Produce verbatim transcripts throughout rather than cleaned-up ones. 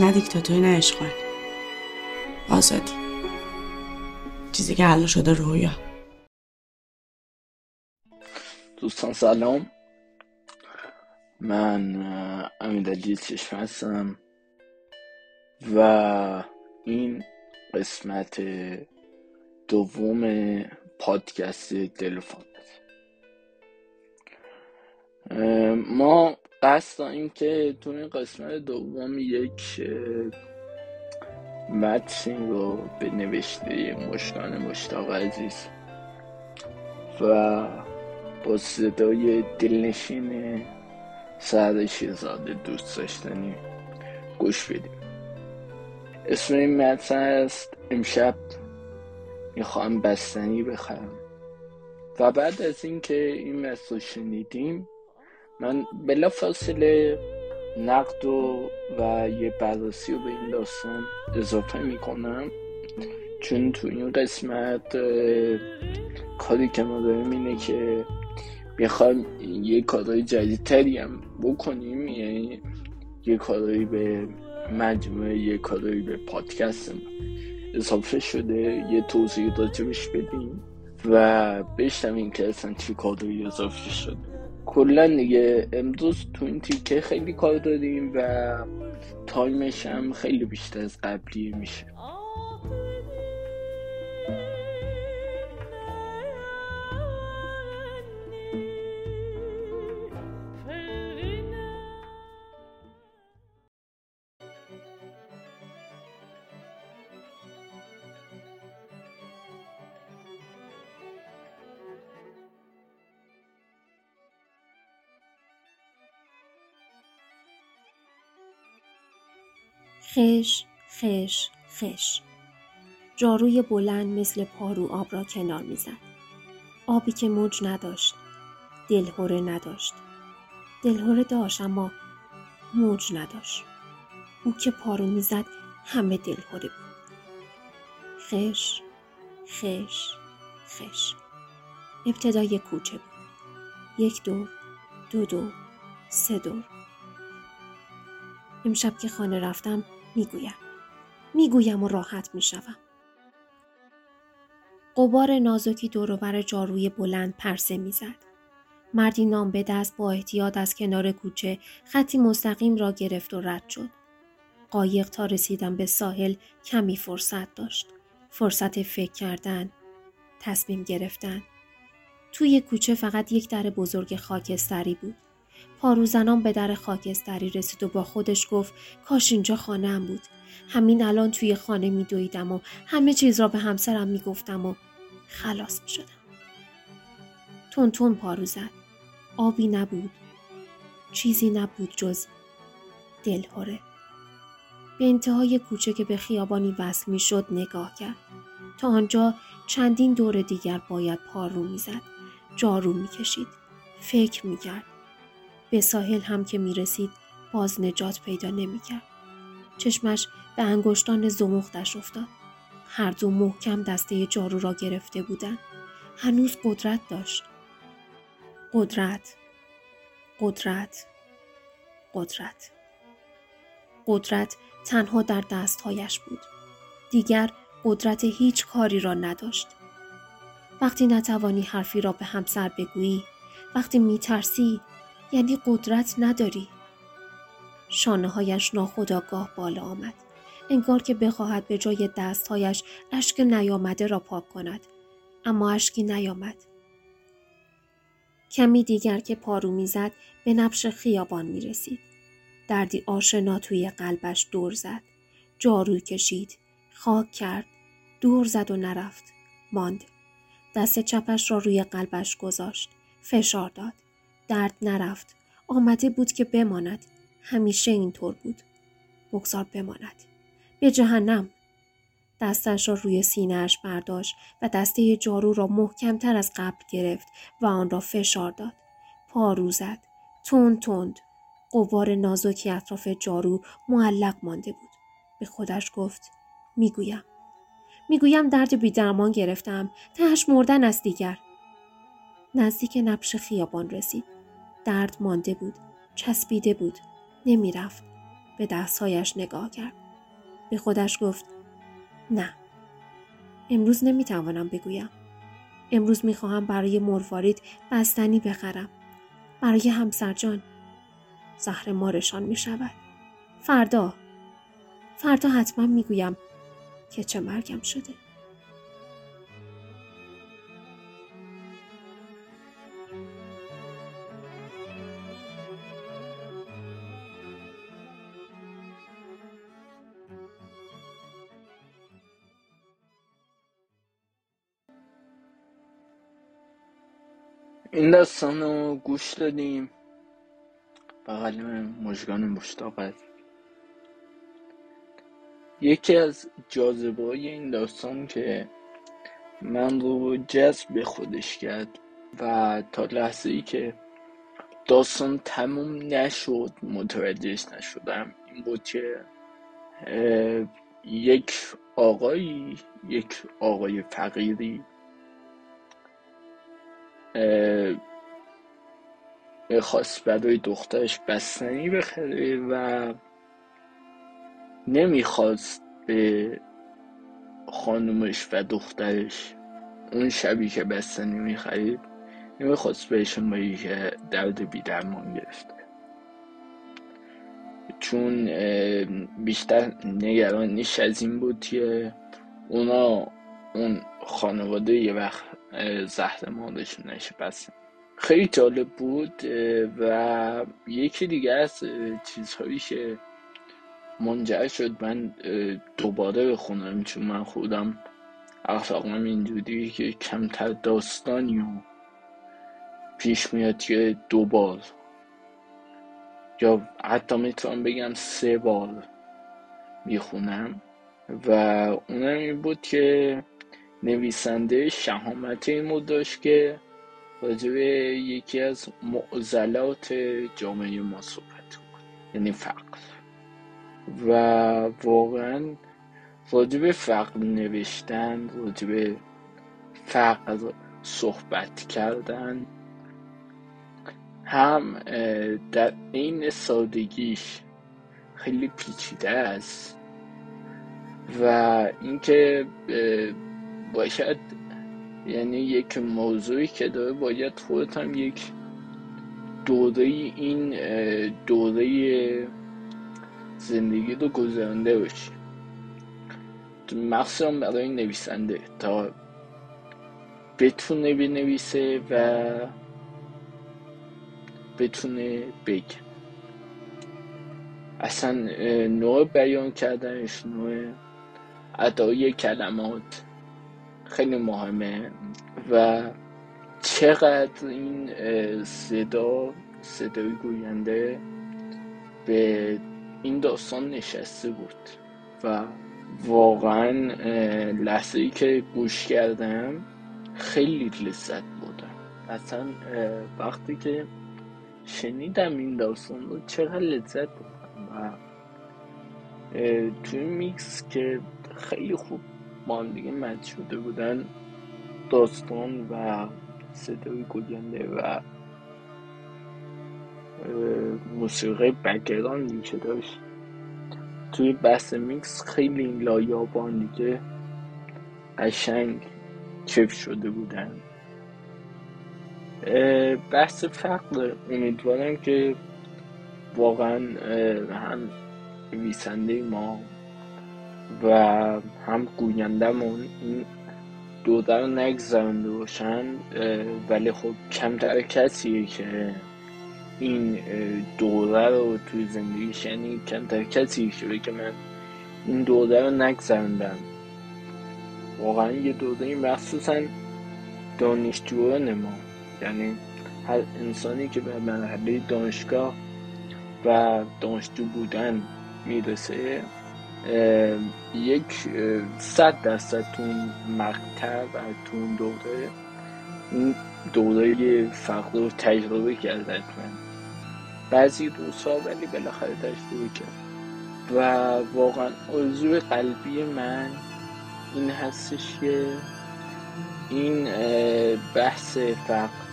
نه دیکتاتوری، نه اشغال. آزادی. چیزی که حل شده رویا. دوستان سلام، من امیرعلی چشمه هستم و این قسمت دوم پادکست دلوفان. ما قصد داریم که تو این قسمت دوم یک متن رو به نوشته مژگان مشتاق عزیز و با صدای دلنشین سحر شیرزاد دوست داشتنی گوش بدیم. اسم این متن است امشب میخوام بستنی بخرم. و بعد از اینکه این متن رو شنیدیم، من بلا فاصله نقد و, و یه بررسی رو به این داستان اضافه میکنم، چون تو این قسمت کاری که ما داریم اینه که بخوایم یه کارهای جدیدتری هم بکنیم، یعنی یه کارهایی به مجموعه، یه کارهایی به پادکست اضافه شده، یه توضیح راجبش بدیم و بشنویم که اصلا چه کارهایی اضافه شده. کلن دیگه امروز تو این تیکه خیلی کار داریم و تایمش هم خیلی بیشتر از قبلی میشه. خش خش خش جاروی بلند مثل پارو آب را کنار می‌زد. آبی که موج نداشت، دلهره نداشت. دلهره داشت اما موج نداشت. او که پارو می‌زد همه دلهره بود. خش خش خش ابتدای کوچه بود. یک دور، دو دور، سه دور. امشب که خانه رفتم میگویم میگویم و راحت میشوم. غبار نازکی دور و بر جاروی بلند پرسه میزد. مردی نام به دست با احتیاط از کنار کوچه خطی مستقیم را گرفت و رد شد. قایق تا رسیدن به ساحل کمی فرصت داشت. فرصت فکر کردن، تصمیم گرفتن. توی کوچه فقط یک در بزرگ خاکستری بود. پاروزنان به در خاکستری رسید و با خودش گفت کاش اینجا خانه‌ام بود. همین الان توی خانه می دویدم و همه چیز را به همسرم می گفتم و خلاص می شدم. تون تون پارو زد. آبی نبود. چیزی نبود جز دلهره. به انتهای کوچه که به خیابانی وصل می شد نگاه کرد. تا آنجا چندین دور دیگر باید پارو می زد. جارو می کشید. فکر می کرد. به ساحل هم که می رسید باز نجات پیدا نمی کرد. چشمش به انگشتان زمختش افتاد. هر دو محکم دسته جارو را گرفته بودند. هنوز قدرت داشت. قدرت. قدرت. قدرت. قدرت تنها در دستهایش بود. دیگر قدرت هیچ کاری را نداشت. وقتی نتوانی حرفی را به همسر بگویی، وقتی می ترسی، یعنی قدرت نداری. شانه‌هایش ناخودآگاه بالا آمد. انگار که بخواهد به جای دست‌هایش اشک نیامده را پاک کند. اما اشکی نیامد. کمی دیگر که پارو می‌زد به نبش خیابان می‌رسید. دردی آشنا توی قلبش دور زد. جارو کشید. خاک کرد. دور زد و نرفت. ماند. دست چپش را روی قلبش گذاشت. فشار داد. درد نرفت. آمده بود که بماند. همیشه اینطور بود. بگذار بماند. به جهنم. دستش را روی سینه‌اش برداشت و دسته جارو را محکم‌تر از قبل گرفت و آن را فشار داد. پارو زد. تند تند. غبار نازکی اطراف جارو معلق مانده بود. به خودش گفت میگویم. میگویم درد بی‌درمان گرفتم. تهش مردن است دیگر. نزدیک نبش خیابان رسید. درد مانده بود. چسبیده بود. نمی رفت. به دستهایش نگاه کرد. به خودش گفت نه. امروز نمیتوانم بگویم. امروز میخواهم برای مروارید بستنی بخرم. برای همسرجان. زهر مارشان میشود. فردا. فردا حتما میگویم که چه مرگم شده. این داستان رو گوش دادیم بقلم مژگان مشتاق است. یکی از جاذبه‌های این داستان که من رو جذب به خودش کرد و تا لحظه ای که داستان تموم نشد متوجهش نشدم این بود که یک آقایی یک آقای فقیری میخواست برای دخترش بستنی بخره و نمیخواست به خانومش و دخترش اون شبی که بستنی میخرید نمیخواست بهشون بگه که درد بی‌درمان گرفته، چون بیشتر نگرانیش از این بود که اونا اون خانواده یه وقت زهر مارشون نشه. بس خیلی جالب بود. و یکی دیگه از چیزهایی که منجر شد من دوباره بخونم، چون من خودم اخلاقم اینجوریه که کمتر داستانیو پیش میاد که دوبار یا حتی میتونم بگم سه بار میخونم و اونم این بود که نویسنده شهامت این بود داشت که راجع به یکی از معضلات جامعه ما صحبت کنه، یعنی فقر. و واقعا راجع به فقر نوشتن، راجع به فقر صحبت کردن هم در این سادگیش خیلی پیچیده است و اینکه باشد، یعنی یک موضوعی که داره باید خودت هم یک دوره این دوره زندگی رو گذرانده باشی، مخصوصا برای نویسنده تا بتونه بنویسه و بتونه بگه. اصلا نوع بیان کردنش، نوع ادای کلمات خیلی مهمه و چقدر این صدا صدای گوینده به این داستان نشسته بود و واقعا لحظه ای که گوش کردم خیلی لذت بردم. اصلا وقتی که شنیدم این داستان رو چقدر لذت بردم و توی میکس که خیلی خوب ما هم دیگه مد شده بودن داستان و صدای گوینده و موسیقی بک‌گراندی که داشت توی بحث میکس خیلی این لایه‌ها دیگه قشنگ چفت شده بودن. بحث فقر، امیدوارم که واقعا هم نویسنده ما و هم گویندمون این دوده رو نگذرانده باشن، ولی خب کمتر کسیه که این دوره رو توی زندگیش، یعنی کمتر کسیه که بگه من این دوره رو نگذراندم. واقعا یه دوره این مخصوصا دانشجویان ما، یعنی هر انسانی که به مرحله دانشگاه و دانشجو بودن میرسه یک صد درصد تون مقطع و تون دوره این دوره فقر رو تجربه کرده من بعضی روزها، ولی بالاخره تجربه کرد و واقعا آرزوی قلبی من این هستش که این بحث فقر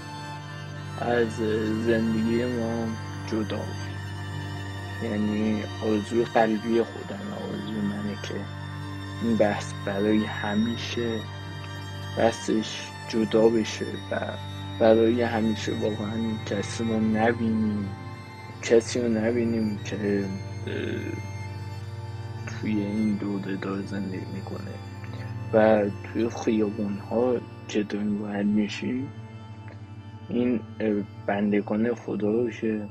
از زندگی ما جدا یعنی آرزوی قلبی خودم، آرزوی منه که این بحث برای همیشه بحثش جدا بشه و برای همیشه واقعا کسی رو نبینیم کسی رو نبینیم که توی این دوره داره زندگی میکنه و توی خیابون‌ها که داریم باید میشیم این بندگان خدا رو که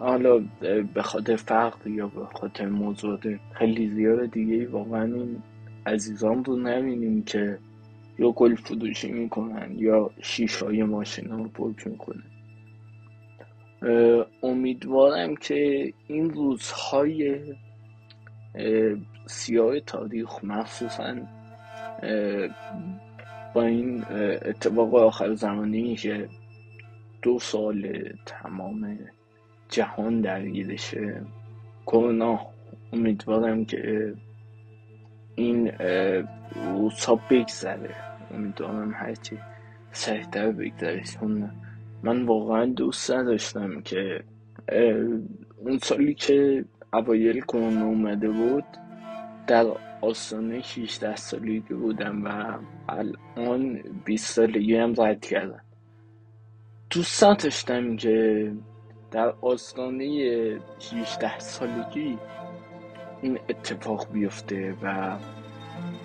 حالا به خاطر فقر یا به خاطر موضوع خیلی زیاد دیگه واقعا این عزیزان رو نبینیم که یا گل فروشی میکنن یا شیشه‌های ماشینا رو پاک میکنن. امیدوارم که این روزهای سیاه تاریخ مخصوصا با این اتفاق آخر زمانی که دو سال تمام جهان درگیرشه کرونا، امیدوارم که این روزها بگذره، امیدوارم هرچی سریعتر بگذره. من واقعا دوست داشتم که اون سالی که اوایل کرونا اومده بود در آستانه شانزده سالگی بودم و الان بیست سالگی هم رد کردم. دوست داشتم که در آستانه شانزده سالگی این اتفاق بیفته و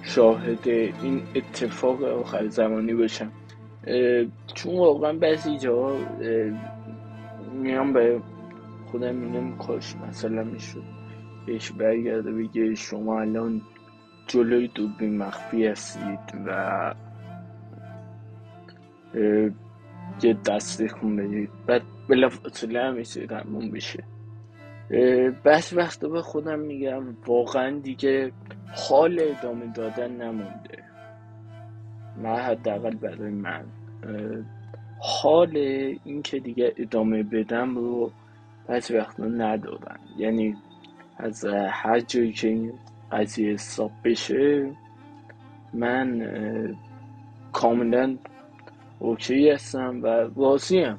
شاهد این اتفاق آخر زمانی باشم، چون واقعا بعضی جاها میام به خودم میگم کاش مثلا میشد بهش برگرده بگه شما الان جلوی دوربین مخفی هستید و یه دستتون بدید بعد بلافاصله همیشه تموم بشه. بعضی وقتا به خودم میگم واقعا دیگه حال ادامه دادن نمونده، من حداقل برای من حال این که دیگه ادامه بدم رو بعضی وقتا ندارم، یعنی از هر جایی که این قضیه حساب بشه من کاملا اوکی هستم و راضیم،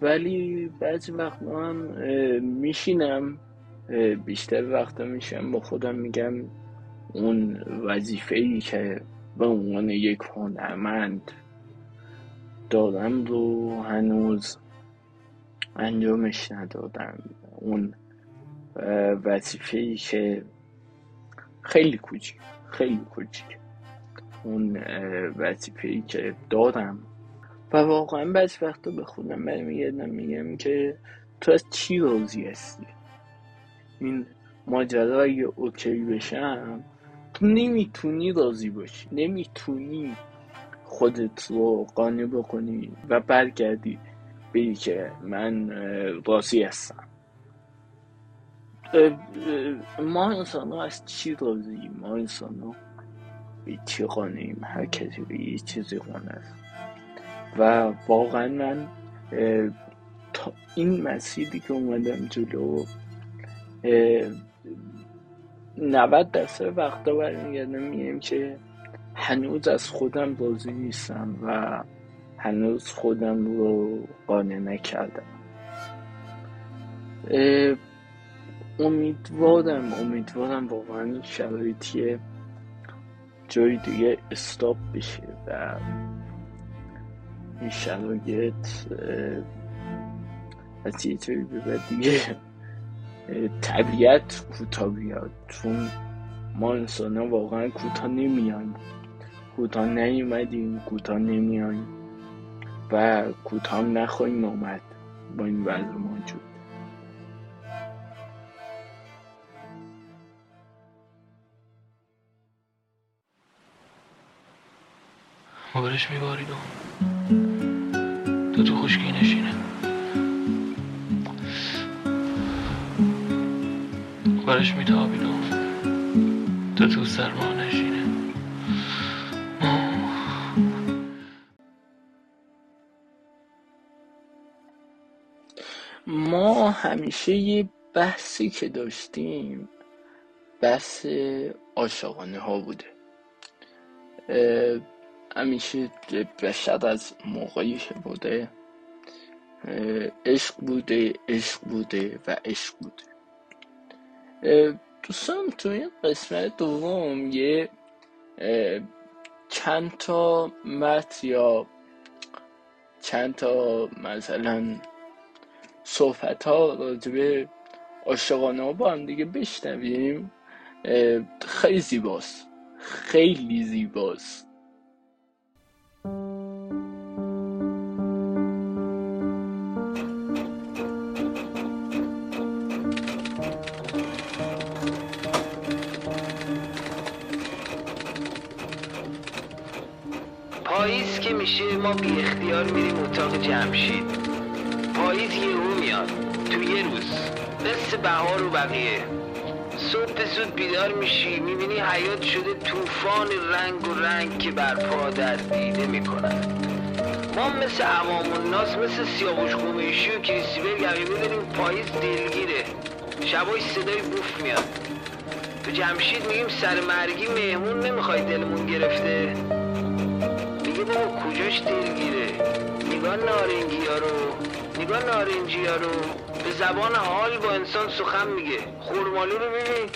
ولی بعضی وقتا هم میشینم بیشتر وقتا میشم با خودم میگم اون وظیفه‌ای که به عنوان یک هنرمند دادم رو هنوز انجامش ندادم، اون وظیفه‌ای که خیلی کوچیک خیلی کوچیک اون وظیفه‌ای که دادم و واقعا بعضی وقتا به خودم برمیگردم میگم که تو از چی راضی هستی؟ این ماجرا اگه اوکی بشم تو نمیتونی راضی باشی، نمیتونی خودت رو قانع بکنی و برگردی بگی که من راضی هستم. ما انسان‌ها از چی راضییم؟ ما انسان‌ها به چی قانعیم؟ هر کسی به یه چیزی قانع است و واقعا من تا این مسیری که اومدم جلو نود درصد وقتا برمیگردم میگم که هنوز از خودم راضی نیستم و هنوز خودم رو قانع نکردم. امیدوارم امیدوارم واقعا شرایطی جای دیگه استاپ بشه و این شرایط از یه جایی به بعد دیگه طبیعت کوتاه بیاد، چون ما انسان ها واقعا کوتاه نمیایم کوتاه نیومدیم کوتاه نمیایم و کوتاه نخواهیم آمد با این وضع موجود. مبرش میبارید و تو تو خشکی نشینه برش میتابید و تو تو سرما نشینه. ما همیشه یه بحثی که داشتیم بحث عاشقانه ها بوده، همیشه بشد از موقعی که بوده عشق بوده، عشق بوده و عشق بوده. دوستان توی قسمت دوم یه چند تا متن یا چند تا مثلا صحبت ها راجع به عاشقانه ها با هم دیگه بشنویم. خیلی زیباست، خیلی زیباست. پاییز که میشه ما بی اختیار میریم اتاق جمشید. پاییز یه رو میاد تو یه روز، مثل بهار و بقیه. صبح زود بیدار میشی، میبینی حیات شده طوفان رنگ و رنگ که برپا در دیده میکنن. ما مثل عوام الناس، مثل سیاوش قمیشی و کریستیبل یقینی داریم پاییز دلگیره. شبای صدای بوف میاد. تو جمشید میگیم سرمرگی مهمون نمیخوای، دلمون گرفته. بابا کجاش دلگیره؟ نگاه نارنجی ها رو، نگاه نارنجی ها رو. به زبان حال با انسان سخن میگه. خورمالو رو ببین.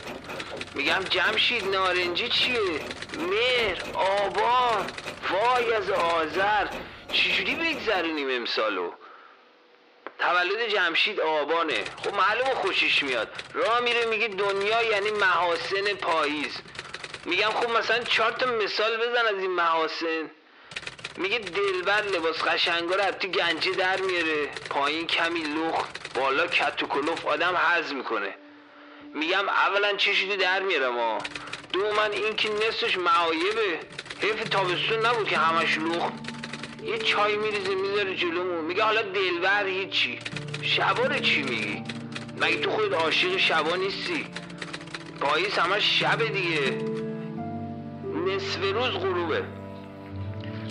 میگم جمشید نارنجی چیه؟ مهر، آبان، وای از آذر. چجوری بگذرونیم امسالو؟ تولد جمشید آبانه، خب معلومه خوشش میاد. راه میره میگه دنیا یعنی محاسن پاییز. میگم خب مثلا چهار تا مثال بزن از این محاسن. میگه دلبر لباس قشنگا رو تو گنجه در میاره، پایین کمی لخت، بالا کت و کلوف، آدم هضم میکنه. میگم اولا چشیدو در میاره ما، دوما این که نصفش معایبه، حیف تابستون نبود که همش لخت. یه چای میریزه میذاره جلومون، میگه حالا دلبر هیچی، شبا رو چی میگی؟ مگه تو خود عاشق شبا نیستی؟ پاییز همش شبه دیگه، نصف روز غروبه.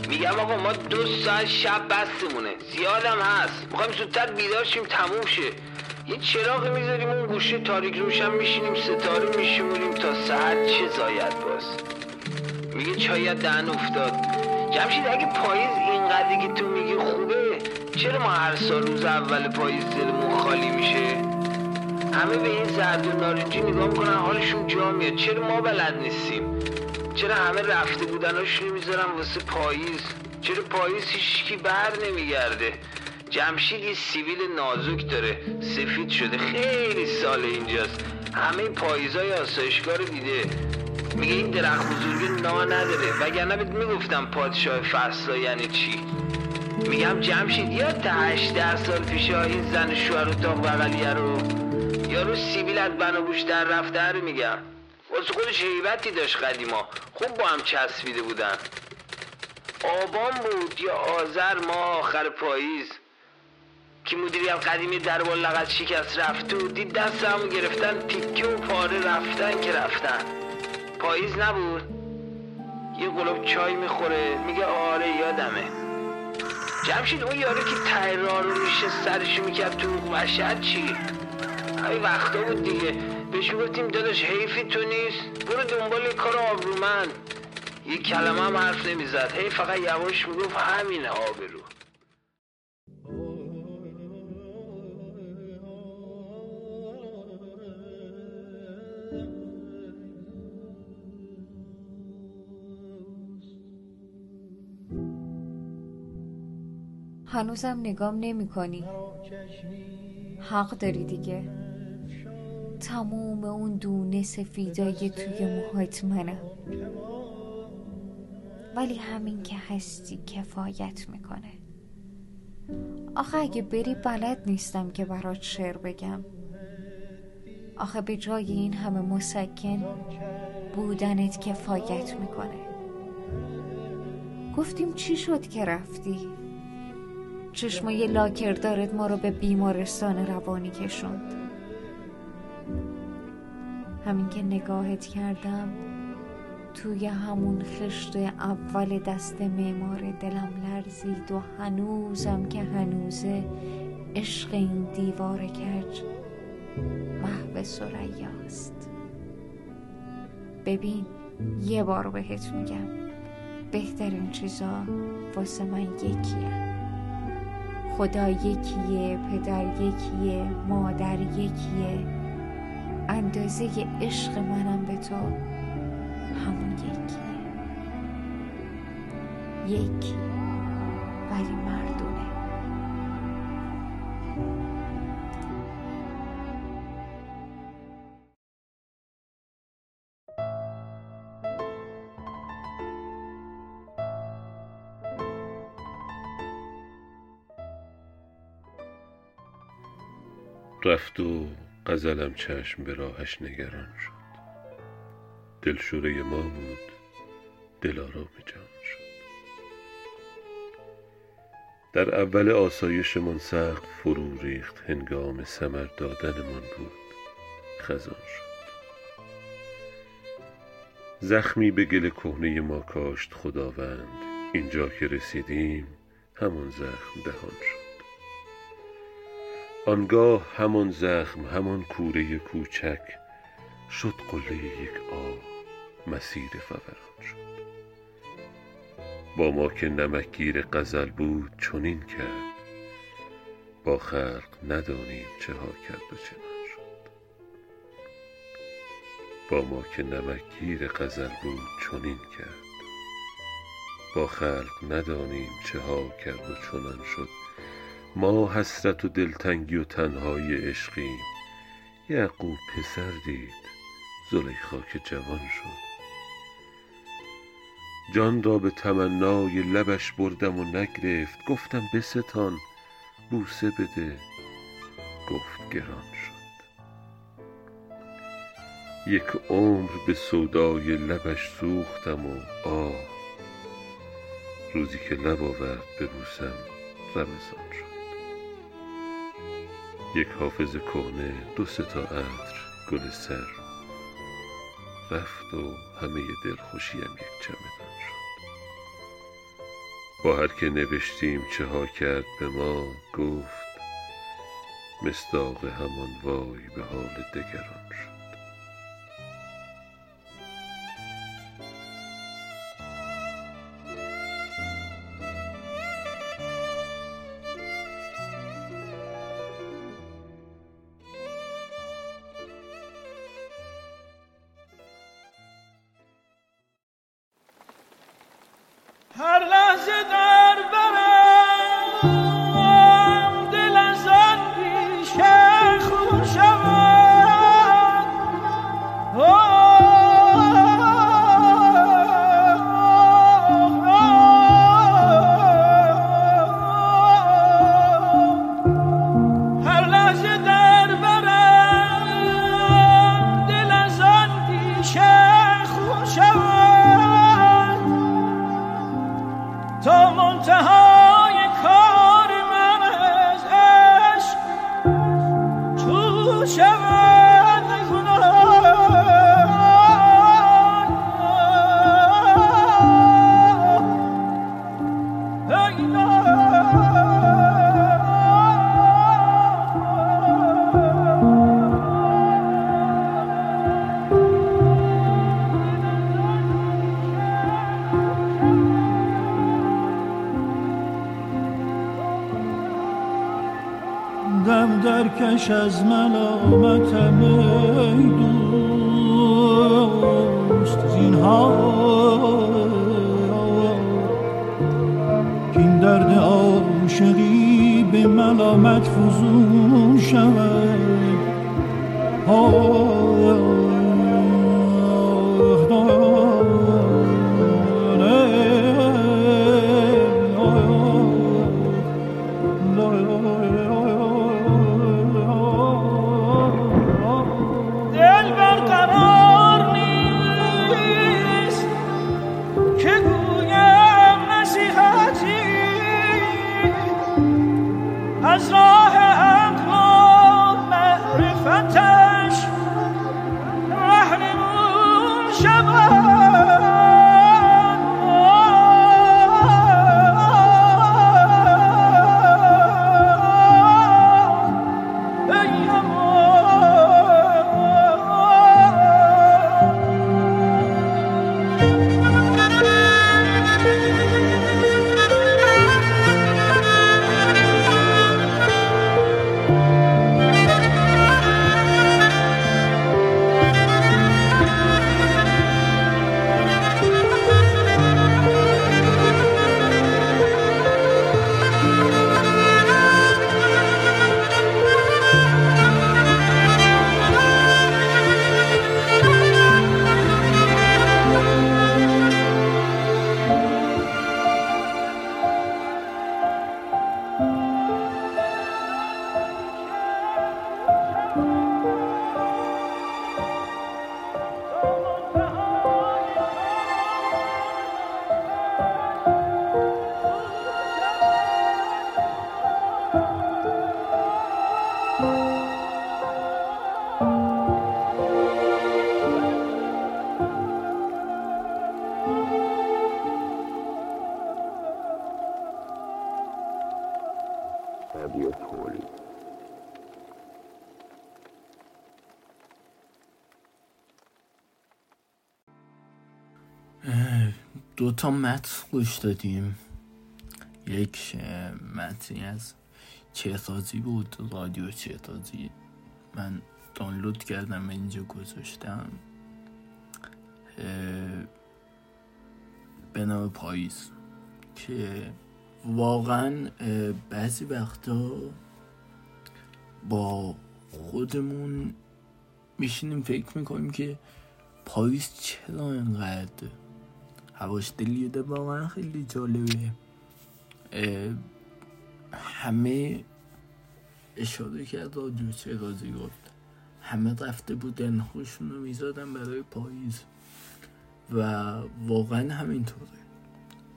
میگم آقا ما دو ساعت شب بستمونه، زیادم هست، میخوایم زودتر بیدار شیم تموم شه. یه چراغ میذاریم اون گوشه تاریک روشم، میشینیم ستاره میشمونیم تا سحر چه زاید باز. میگه چایت دهن افتاد. جمشید اگه پاییز اینقدری که تو میگی خوبه، چرا ما هر سال روز اول پاییز دلمون خالی میشه؟ همه به این زرد و نارنجی نگاه میکنن، حالشون جا میاد. چرا ما بلد نیستیم؟ چرا همه رفته بودناش نمیذارن واسه پاییز؟ چرا پاییز هیچکی بر نمیگرده؟ جمشید یه سیبیل نازک داره، سفید شده، خیلی سال اینجاست، همه پاییزای آسایشگاه رو دیده. میگه این درخت بزرگ نا نداره، وگرنه بهت میگفتم پادشاه فصلا یعنی چی. میگم جمشید یاد تا هجده سال پیشه این زن شوهر اتاق بغلیه رو، یارو سیبیل از بناگوش در رفته رو میگم واسه خودش هیبتی داشت، قدیما خوب با هم چسبیده بودن. آبان بود یا آذر ماه آخر پاییز که مدیری هم قدیمی دربال لغت شکست رفت و دید دست همو گرفتن تیکه و پاره، رفتن که رفتن. پاییز نبود؟ یه گلاب چای میخوره میگه آره یادمه. جمشید اون یاره که تهران رو میشه سرشو میکرد تو وشد چی؟ همین وقتا بود دیگه. بهش گفتیم داداش حیفی تو نیست، برو دنبال یه کار آبرومند. یه کلمه هم حرف نمیزد، هی فقط یواش میگفت همین آبرو. هنوزم نگام نمی کنی. حق داری دیگه، تموم اون دونه سفیدای توی موهات منم، ولی همین که هستی کفایت میکنه. آخه اگه بری بلد نیستم که برات شعر بگم. آخه به جای این همه مسکن بودنت کفایت میکنه. گفتیم چی شد که رفتی؟ چشمای لاکردارت ما رو به بیمارستان روانی کشوند. همین که نگاهت کردم توی همون خشت اول دست معمار، دلم لرزید و هنوزم که هنوزه عشق این دیوار کج محو ثریاست. ببین یه بار بهت میگم، بهترین چیزا واسه من یکیه، خدا یکیه، پدر یکیه، مادر یکیه، اندازه عشق منم به تو همون یکیه، یکی ولی مردونه. رفت و غزلم چشم به راهش نگران شد، دلشوره ما بود، دلارام جان شد. در اول آسایش من سقف فرو ریخت، هنگام ثمر دادن من بود، خزان شد. زخمی به گل کهنه ما کاشت خداوند، اینجا که رسیدیم همون زخم دهان شد. آنگاه همان زخم، همان کوره کوچک شد قله یک آه، مسیر فوران شد. با ما که نمکگیر غزل بود چنین کرد، با خلق ندانیم چه ها کرد و چه ها شد. با ما که نمکگیر غزل بود چنین کرد، با خلق ندانیم چه ها کرد و چنان شد. ما حسرت و دلتنگی و تنهای عشقیم، یعقوب پسر دید، زلیخا که جوان شد. جان را به تمنای لبش بردم و نگرفت، گفتم بستان بوسه بده، گفت گران شد. یک عمر به سودای لبش سوختم و آه، روزی که لب آورد ببوسم رمضان شد. یک حافظ کهنه، دو سه تا عطر، گل سر رفت و همه دلخوشیم یک چمدان شد. با هر که نوشتیم چه ها کرد به ما، گفت مصداق همان وای به حال دگران شد. کش از ملامتم ای دوست، زینها که این درد عاشقی به ملامت فزون شود. از راه حق و معرفتش دو تا متن گوش دادیم. یک متنی از چهرازی بود، رادیو چهرازی. من دانلود کردم و اینجا گذاشتم به نام پاییز، که واقعا بعضی وقتا با خودمون میشینیم فکر میکنیم که پاییز چرا اینقدر هواش دلیده. واقعا خیلی جالبه، همه اشاره کرد رادیو چهرازی گفت، همه رفته بودن خوشون رو میزادن برای پاییز و واقعا همینطوره.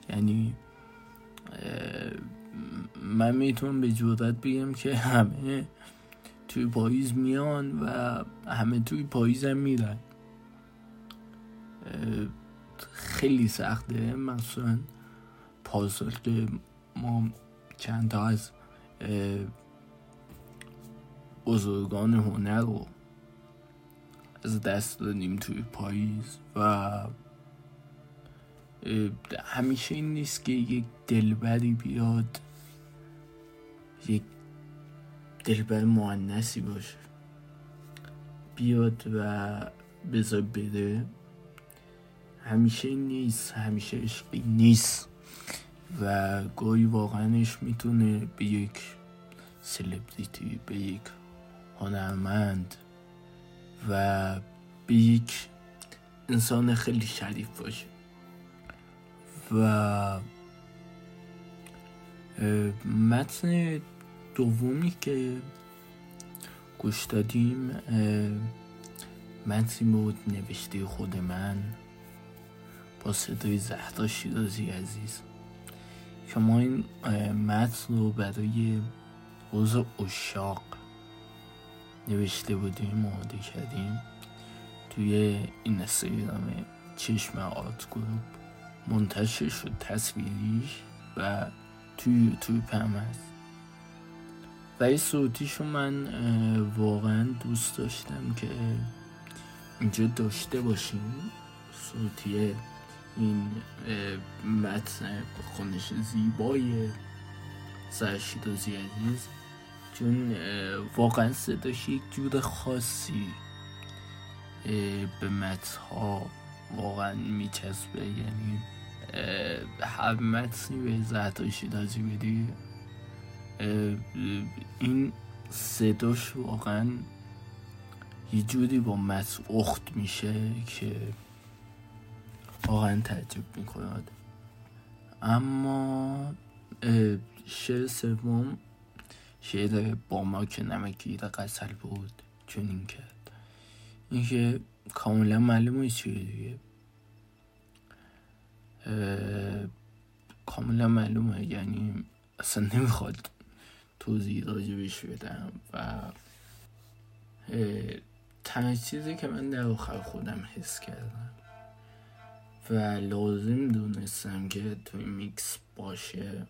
یعنی من میتونم به جرئت بگم که همه توی پاییز میان و همه توی پاییز هم میرن. خیلی سخته، مثلا پارسال که ما چند تا از بزرگان هنر رو از دست دادیم توی پاییز و همیشه این نیست که یک دلبری بیاد، یک دلبر مؤنثی باشه بیاد و بذار بره، همیشه این نیست، همیشه عشقی نیست و گاهی واقعا عشق میتونه به یک سلبریتی، به یک هنرمند و به یک انسان خیلی شریف باشه. و متن دومی که گوش دادیم متنی بود نوشته خود من با صدای زهرا شیرازی عزیز، که ما این متن رو برای روز عشاق نوشته بودیم و آماده کردیم، توی این اینستاگرام چشم آرت گروپ منتشر شد تصویریش و توی یوتیوب هم هست. و این صوتیشو من واقعا دوست داشتم که اینجا داشته باشیم، صوتی این متن خونش زیبای سحر شیرازی عزیز، چون واقعا صداش یک جور خاصی به متن‌ها واقعا میچسبه. یعنی هر متنی به زهرا شیرازی بدی این صداش واقعا یه جوری با متن اخت میشه که واقعا تعجب میکند. اما شعر سوم شعر با ما که نمکگیر غزل بود، چون این کرد این که کاملا معلومه چیه دیگه، کاملا معلومه، یعنی اصلا نمیخواد توضیح راجبش بدم و تنها چیزی که من در آخر خودم حس کردم و لازم دونستم که توی میکس باشه،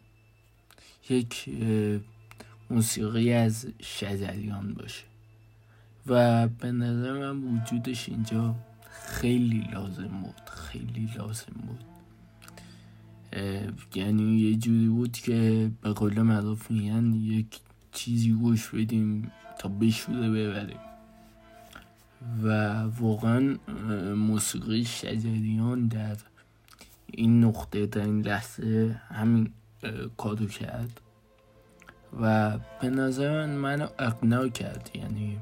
یک موسیقی از شجریان باشه و به نظر من وجودش اینجا خیلی لازم بود، خیلی لازم بود. یعنی یه جوری بود که به قول معروف میگن یک چیزی گوش بدیم تا بشوره ببریم و واقعا موسیقی شجریان در این نقطه، در این لحظه همین کارو کرد و به نظر من منو اقناع کرد. یعنی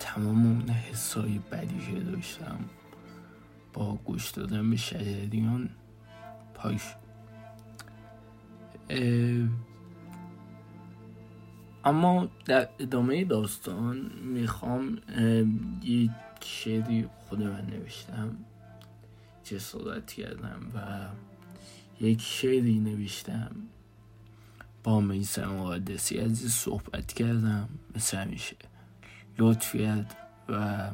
تمام اون حسای بدی که داشتم با گوش دادن به شجریان پاک شد. اما در ادامه داستان میخوام یک شعری خود من نوشتم، جسارت کردم و یک شعری نوشتم، با میثم مقدسی عزیز صحبت کردم مثل همیشه، لطف کرد و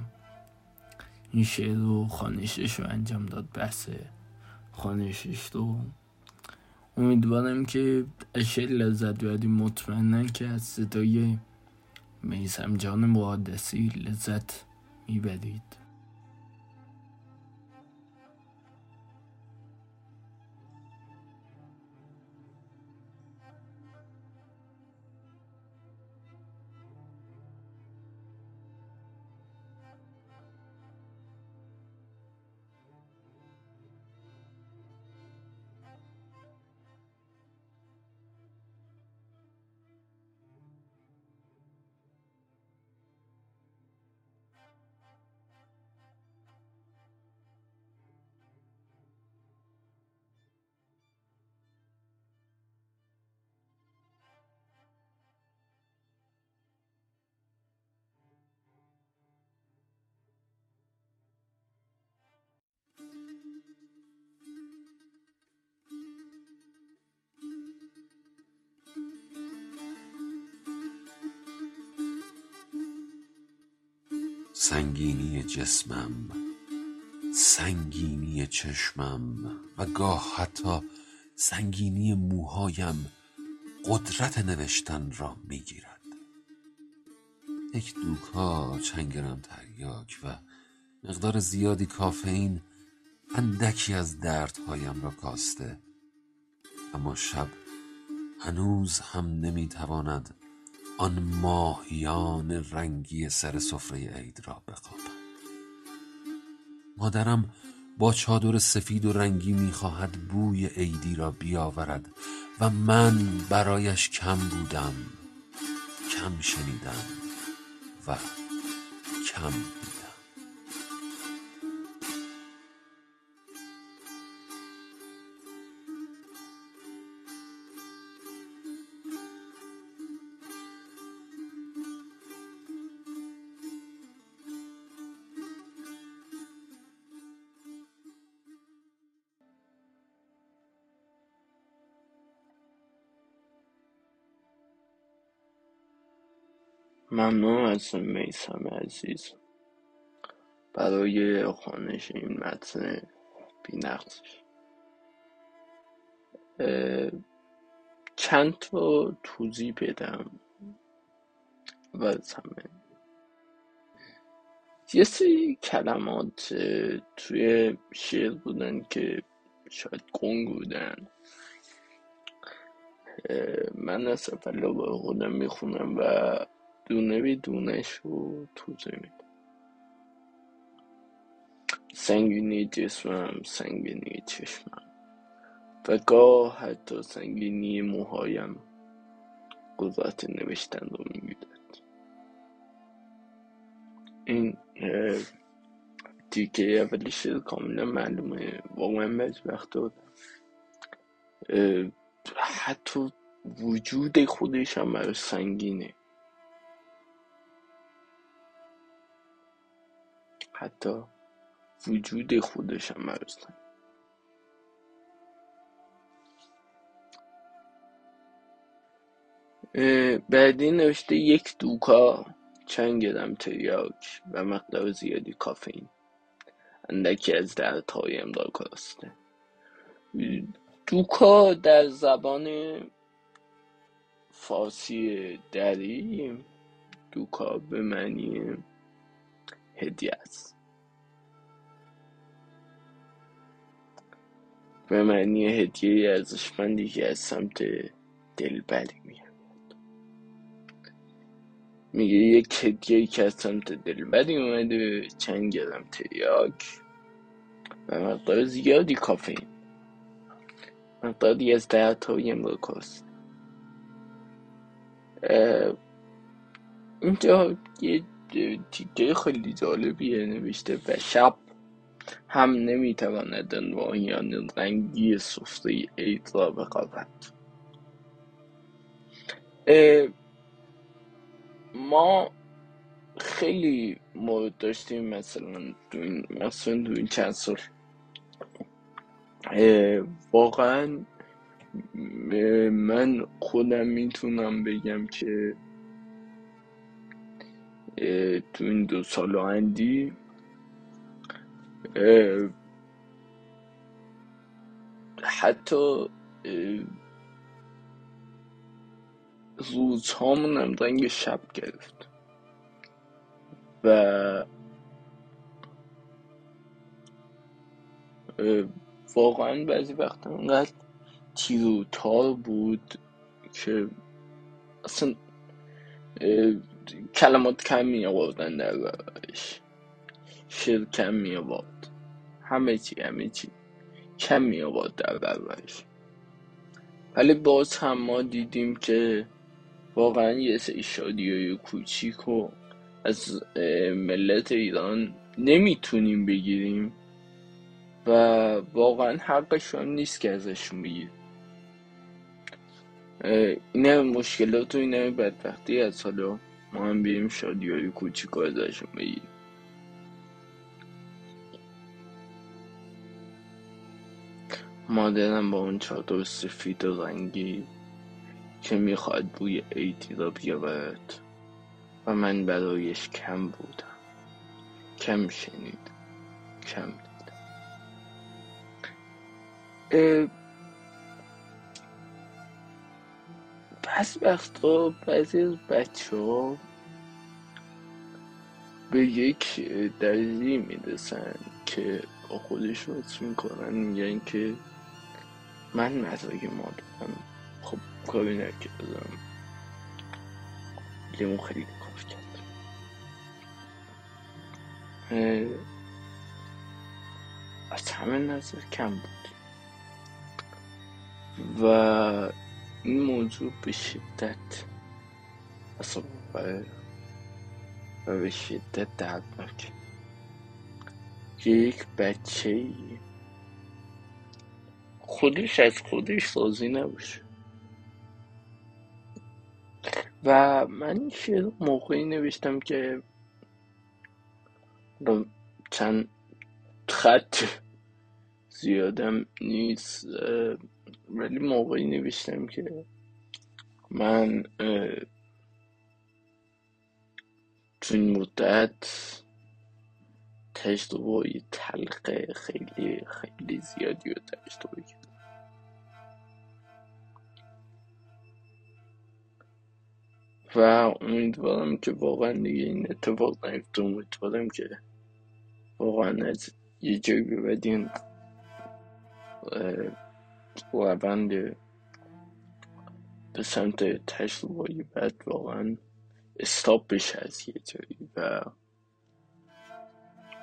این شعر رو خوانشش رو انجام داد، بحث خوانشش رو. امیدوارم که اشعار لذت ببرید، مطمئنن که از صدای میثم جان مقدسی لذت میبرید. سنگینی جسمم، سنگینی چشمم و گاه حتی سنگینی موهایم قدرت نوشتن را میگیرد. یک دوکا، چند گرم تریاک و مقدار زیادی کافئین اندکی از دردهایم را کاسته، اما شب هنوز هم نمیتواند آن ماهیان رنگی سر سفره عید را بقابد. مادرم با چادر سفید و رنگی میخواهد بوی عیدی را بیاورد و من برایش کم بودم، کم شنیدم و کم دیدم. ممنون از میثم عزیز برای خوانش این متن بی‌نقصش. چند تا توضیح بدم و زمین یه سری کلمات توی شعر بودن که شاید گنگ بودن. من از افلا با خودم میخونم و دونه بی دونه شو توضیح میدم. سنگینی جسمم، سنگینی چشمم و گاه حتی سنگینی موهایم قدرت نوشتن رو میگیرد. این دیگه اولی شد کاملا معلومه. واقعا بعضی وقتا حتی وجود خودش هم براش سنگینه، حتی وجود خودشم مرستن. بعدی نوشته یک دوکا، چند گرم تریاک و مقدار زیادی کافئین اندکی از دردهایم را کاسته. دوکا در زبان فارسی دری دوکا به معنی هدیه است، به معنی هدیه ارزشمندی که از سمت دلبری میاد. میگه یک هدیه که از سمت دلبری اومده، چند گرم تریاک و مقدار زیادی کافئین مقداری از دردهایم را کاسته. اینجا یه تیکه خیلی جالبیه نوشته و شب هم نمیتواند ماهیان رنگی سفره عید را بقابد. ما خیلی مورد داشتیم، مثلا تو این مثلا تو این چند سال واقعا من خودم میتونم بگم که تو این دو سال و اندی حتی روز هامونم رنگ شب گرفت و واقعا بعضی وقتا انقدر تیر و تار بود که اصلا کلمات کم می آوردن در برایش، شعر کم می آورد، همه چی همه چی کم می آورد در برایش. ولی باز هم ما دیدیم که واقعا یه سری شادی‌های کوچیک و از ملت ایران نمیتونیم بگیریم و واقعا حقشون نیست که ازشون بگیریم. این همه مشکلات و این همه بدبختی از حالا ما هم بیریم شادی‌های کوچیک ازشون بگیریم. مادرم با اون چادر سفید و رنگی که میخواد بوی عیدی را بیاورد و من برایش کم بودم، کم شنید، کم دید. بعضی وقتا بعضی از بچه ها به یک درجه‌ای میرسن که خودشون حس میکنن، میگن که من مزاج مادرم، خب کاری نکردم، لیمون خیلی کار کرد. از همه نظر کم بود و این موضوع به شدت اصابه بره و به شدت دردناک که یک بچه خودش از خودش راضی نباشه. و من این شعر موقعی نوشتم که چند خط زیادم نیست، ولی موقعی نوشتم که من تو این مدت تجربه تلخ خیلی خیلی زیادی رو تجربه کردم و امیدوارم که واقعا دیگه این اتفاق نیفته. امیدوارم که واقعا از یه جایی به بعد این روند به سمت تجربه بعد واقعا استاپ بشه از یه جایی و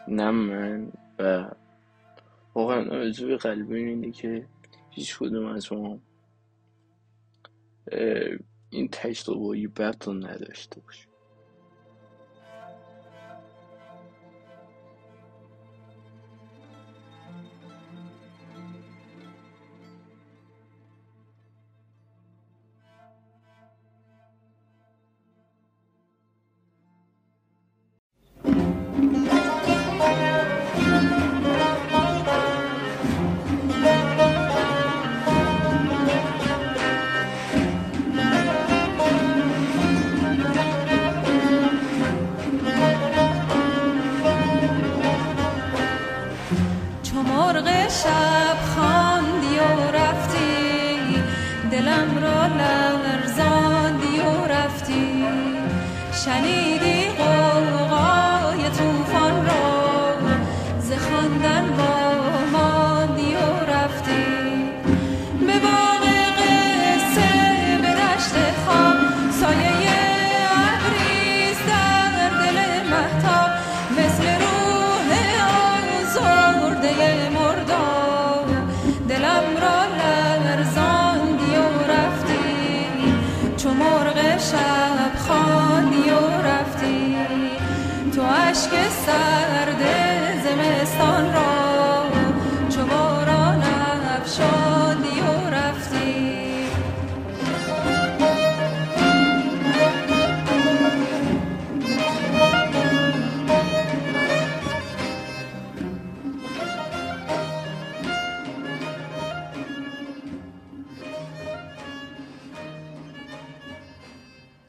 نه من و واقعا آرزوی قلبی اینه که هیچ کدوم از ما این تجربه‌ای بعد رو نداشته باشیم. که سرد زمستان را